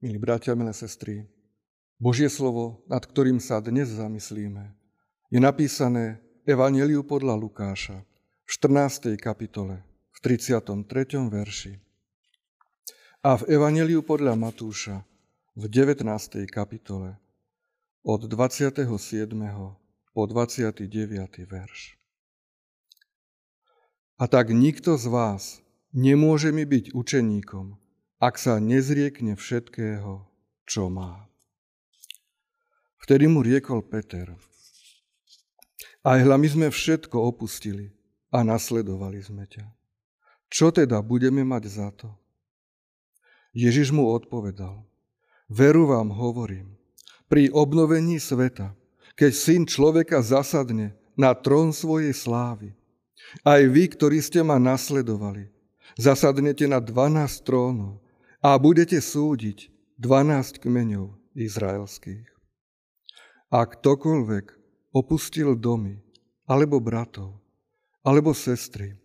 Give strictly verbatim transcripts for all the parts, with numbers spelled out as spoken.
Milí bratia, milé sestry, Božie slovo, nad ktorým sa dnes zamyslíme, je napísané v Evanjeliu podľa Lukáša v štrnástej kapitole, v tridsiatom treťom verši a v Evanjeliu podľa Matúša v devätnástej kapitole od dvadsiateho siedmeho po dvadsiaty deviaty verš. A tak nikto z vás nemôže mi byť učeníkom, ak sa nezriekne všetkého, čo má. Vtedy mu riekol Peter: Aj hľa, my sme všetko opustili a nasledovali sme ťa. Čo teda budeme mať za to? Ježiš mu odpovedal: Veru vám hovorím, pri obnovení sveta, keď Syn človeka zasadne na trón svojej slávy, aj vy, ktorí ste ma nasledovali, zasadnete na dvanásť trónov a budete súdiť dvanásť kmeňov izraelských. A ktokoľvek opustil domy, alebo bratov, alebo sestry,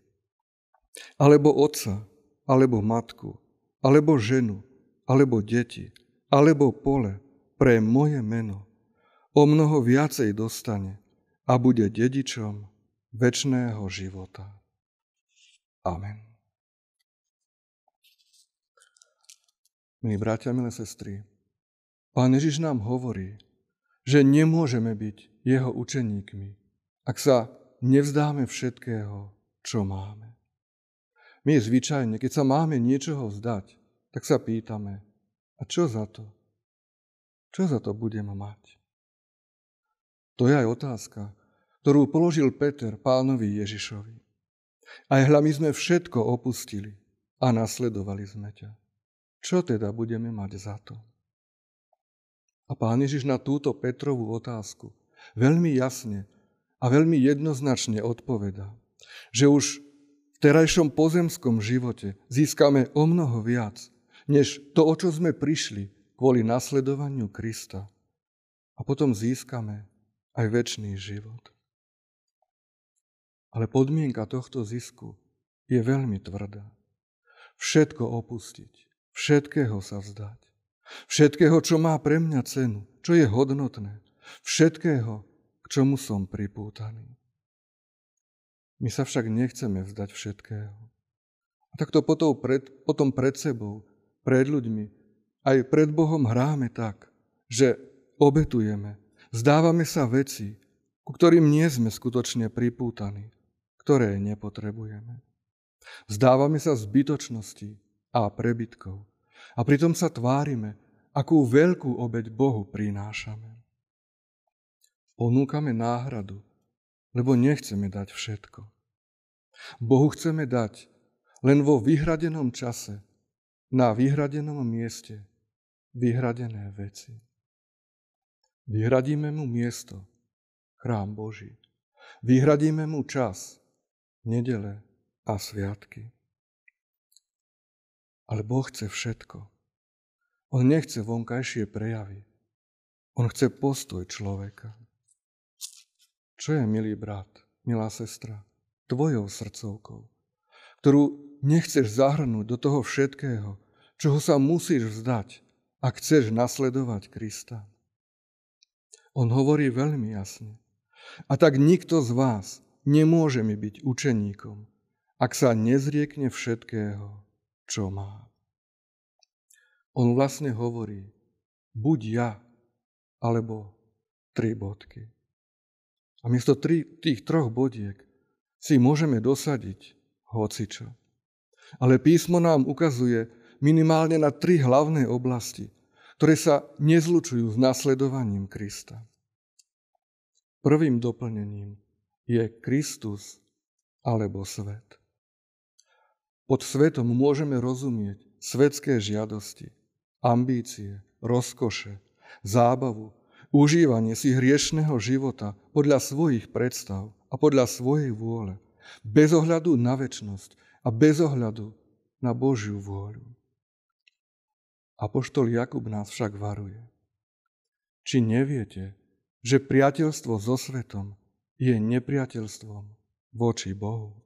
alebo otca, alebo matku, alebo ženu, alebo deti, alebo pole pre moje meno, o mnoho viacej dostane a bude dedičom večného života. Amen. Milí bratia, milé sestry, Pán Ježiš nám hovorí, že nemôžeme byť jeho učeníkmi, ak sa nevzdáme všetkého, čo máme. My zvyčajne, keď sa máme niečoho vzdať, tak sa pýtame: a čo za to? Čo za to budem mať? To je aj otázka, ktorú položil Peter Pánovi Ježišovi. Aj hľa, my sme všetko opustili a nasledovali sme ťa. Čo teda budeme mať za to? A Pán Ježiš na túto Petrovú otázku veľmi jasne a veľmi jednoznačne odpovedá, že už v terajšom pozemskom živote získame o mnoho viac, než to, o čo sme prišli kvôli nasledovaniu Krista. A potom získame aj večný život. Ale podmienka tohto zisku je veľmi tvrdá. Všetko opustiť. Všetkého sa vzdať. Všetkého, čo má pre mňa cenu, čo je hodnotné. Všetkého, k čomu som pripútaný. My sa však nechceme vzdať všetkého. A takto potom pred, potom pred sebou, pred ľuďmi, aj pred Bohom hráme tak, že obetujeme, vzdávame sa veci, ku ktorým nie sme skutočne pripútaní, ktoré nepotrebujeme. Vzdávame sa zbytočnosti a prebytkov. A pritom sa tvárime, akú veľkú obeť Bohu prinášame. Ponúkame náhradu, lebo nechceme dať všetko. Bohu chceme dať len vo vyhradenom čase, na vyhradenom mieste, vyhradené veci. Vyhradíme mu miesto, chrám Boží. Vyhradíme mu čas, nedele a sviatky. Ale Boh chce všetko. On nechce vonkajšie prejavy. On chce postoj človeka. Čo je, milý brat, milá sestra, tvojou srdcovkou, ktorú nechceš zahrnúť do toho všetkého, čoho sa musíš vzdať, ak chceš nasledovať Krista? On hovorí veľmi jasne: A tak nikto z vás nemôže mi byť učeníkom, ak sa nezriekne všetkého, čo má. On vlastne hovorí: buď ja, alebo tri bodky. A miesto tri, tých troch bodiek si môžeme dosadiť hocičo. Ale písmo nám ukazuje minimálne na tri hlavné oblasti, ktoré sa nezlučujú s nasledovaním Krista. Prvým doplnením je Kristus alebo svet. Pod svetom môžeme rozumieť svetské žiadosti, ambície, rozkoše, zábavu, užívanie si hriešneho života podľa svojich predstav a podľa svojej vôle, bez ohľadu na večnosť a bez ohľadu na Božiu vôľu. Apoštol Jakub nás však varuje: Či neviete, že priateľstvo so svetom je nepriateľstvom voči Bohu?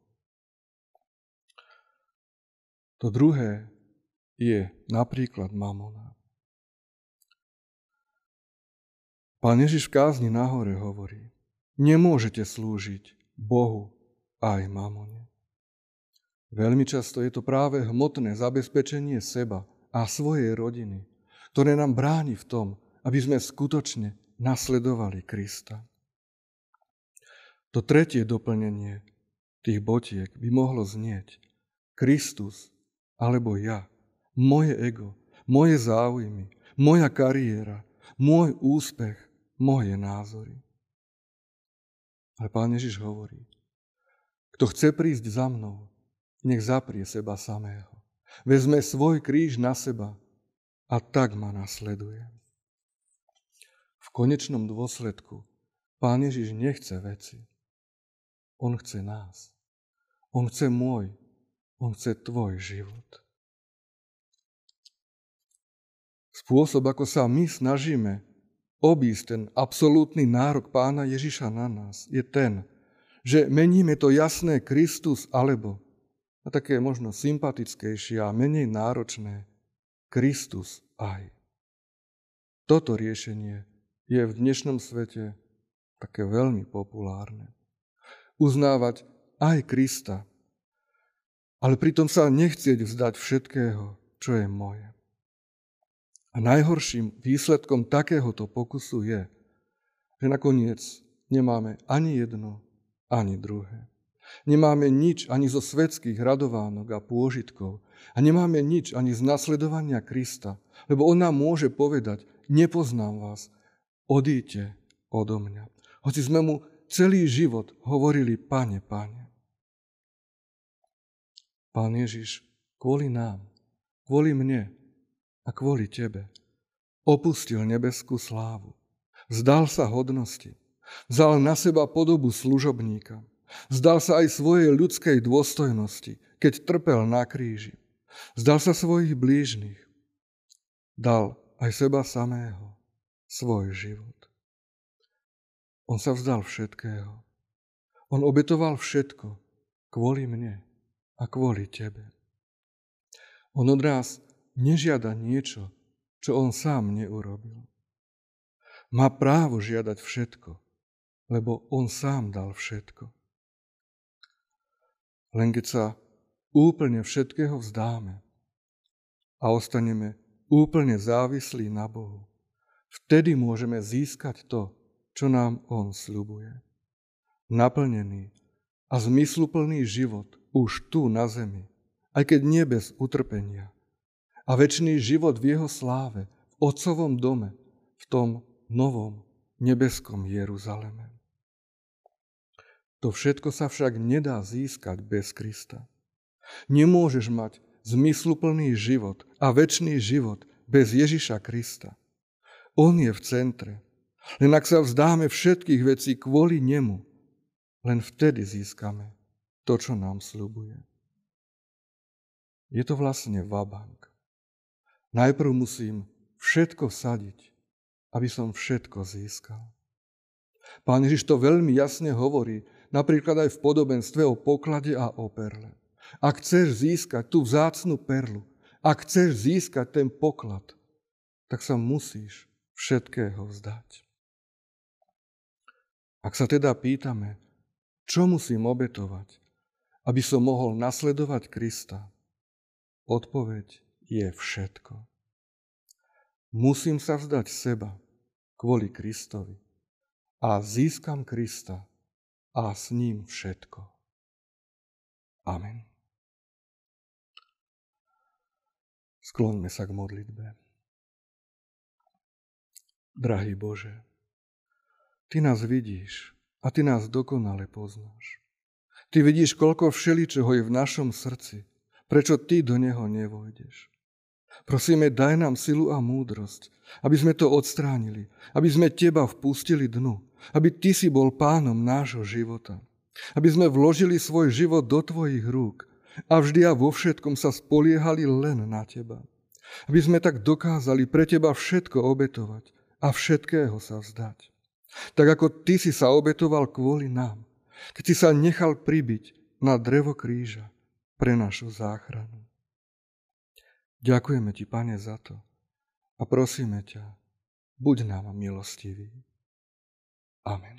To druhé je napríklad mamona. Pán Ježiš v kázni na hore hovorí, nemôžete slúžiť Bohu aj mamone. Veľmi často je to práve hmotné zabezpečenie seba a svojej rodiny, ktoré nám bráni v tom, aby sme skutočne nasledovali Krista. To tretie doplnenie tých botiek by mohlo znieť Kristus alebo ja, moje ego, moje záujmy, moja kariéra, môj úspech, moje názory. Ale Pán Ježiš hovorí, kto chce prísť za mnou, nech zaprie seba samého. Vezme svoj kríž na seba a tak ma nasleduje. V konečnom dôsledku Pán Ježiš nechce veci. On chce nás. On chce môj. On chce tvoj život. Spôsob, ako sa my snažíme obísť ten absolútny nárok Pána Ježiša na nás, je ten, že meníme to jasné Kristus alebo na také možno sympatickejšie a menej náročné Kristus aj. Toto riešenie je v dnešnom svete také veľmi populárne. Uznávať aj Krista, ale pritom sa nechcieť vzdať všetkého, čo je moje. A najhorším výsledkom takéhoto pokusu je, že nakoniec nemáme ani jedno, ani druhé. Nemáme nič ani zo svetských radovánok a pôžitkov a nemáme nič ani z nasledovania Krista, lebo on nám môže povedať, nepoznám vás, odíďte odo mňa. Hoci sme mu celý život hovorili, Pane, Pane. Pán Ježiš, kvôli nám, kvôli mne a kvôli tebe opustil nebeskú slávu, vzdal sa hodnosti, vzal na seba podobu služobníka, vzdal sa aj svojej ľudskej dôstojnosti, keď trpel na kríži, vzdal sa svojich blížnych, dal aj seba samého, svoj život. On sa vzdal všetkého. On obetoval všetko kvôli mne a kvôli tebe. On od nás nežiada niečo, čo on sám neurobil. Má právo žiadať všetko, lebo on sám dal všetko. Len keď sa úplne všetkého vzdáme a ostaneme úplne závislí na Bohu, vtedy môžeme získať to, čo nám on sľubuje. Naplnený a zmysluplný život už tu na zemi, aj keď nie bez utrpenia. A večný život v jeho sláve, v Otcovom dome, v tom novom nebeskom Jeruzaleme. To všetko sa však nedá získať bez Krista. Nemôžeš mať zmysluplný život a večný život bez Ježiša Krista. On je v centre. Len ak sa vzdáme všetkých vecí kvôli nemu, len vtedy získame to, čo nám sľubuje. Je to vlastne vabank. Najprv musím všetko vsadiť, aby som všetko získal. Pán Ježiš to veľmi jasne hovorí, napríklad aj v podobenstve o poklade a o perle. Ak chceš získať tú vzácnu perlu, ak chceš získať ten poklad, tak sa musíš všetkého vzdať. Ak sa teda pýtame, čo musím obetovať, aby som mohol nasledovať Krista, odpoveď je všetko. Musím sa vzdať seba kvôli Kristovi a získam Krista a s ním všetko. Amen. Skloňme sa k modlitbe. Drahý Bože, Ty nás vidíš a Ty nás dokonale poznáš. Ty vidíš, koľko všeličoho je v našom srdci, prečo Ty do neho nevojdeš. Prosíme, daj nám silu a múdrosť, aby sme to odstránili, aby sme Teba vpustili dnu, aby Ty si bol pánom nášho života, aby sme vložili svoj život do Tvojich rúk a vždy a vo všetkom sa spoliehali len na Teba. Aby sme tak dokázali pre Teba všetko obetovať a všetkého sa vzdať. Tak ako Ty si sa obetoval kvôli nám, keď si sa nechal pribiť na drevo kríža pre našu záchranu. Ďakujeme Ti, Pane, za to a prosíme ťa, buď nám milostivý. Amen.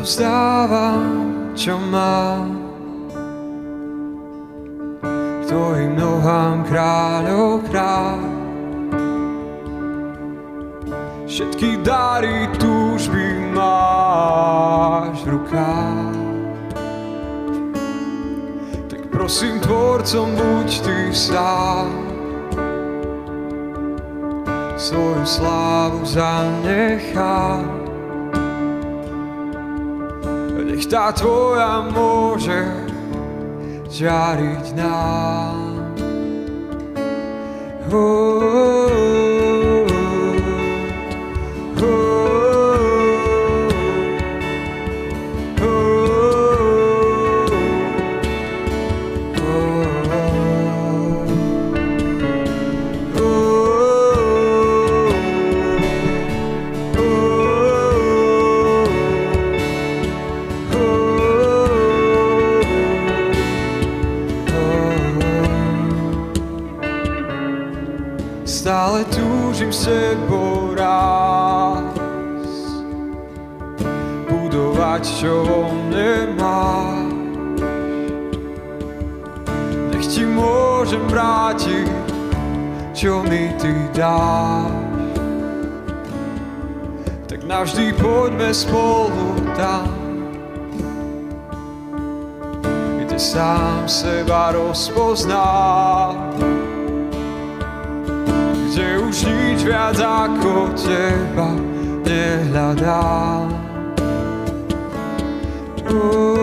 Vzdávam, čo mám, k tvojim nohám kráľov kráľ. Všetky dary túžby máš v rukách. Tak prosím, tvorcom buď ty sám, svoju slávu zanechám. Nech tá tvoja môže žiariť nám. Oh, oh, oh, oh, oh, oh, oh. Stále túžim s tebou raz budovať, čo vo mne máš. Nech ti môžem vrátiť, čo mi ty dáš. Tak navždy poďme spolu tam, kde sám seba rozpoznáš. Že už nič viac ako teba nehľadám. Oh.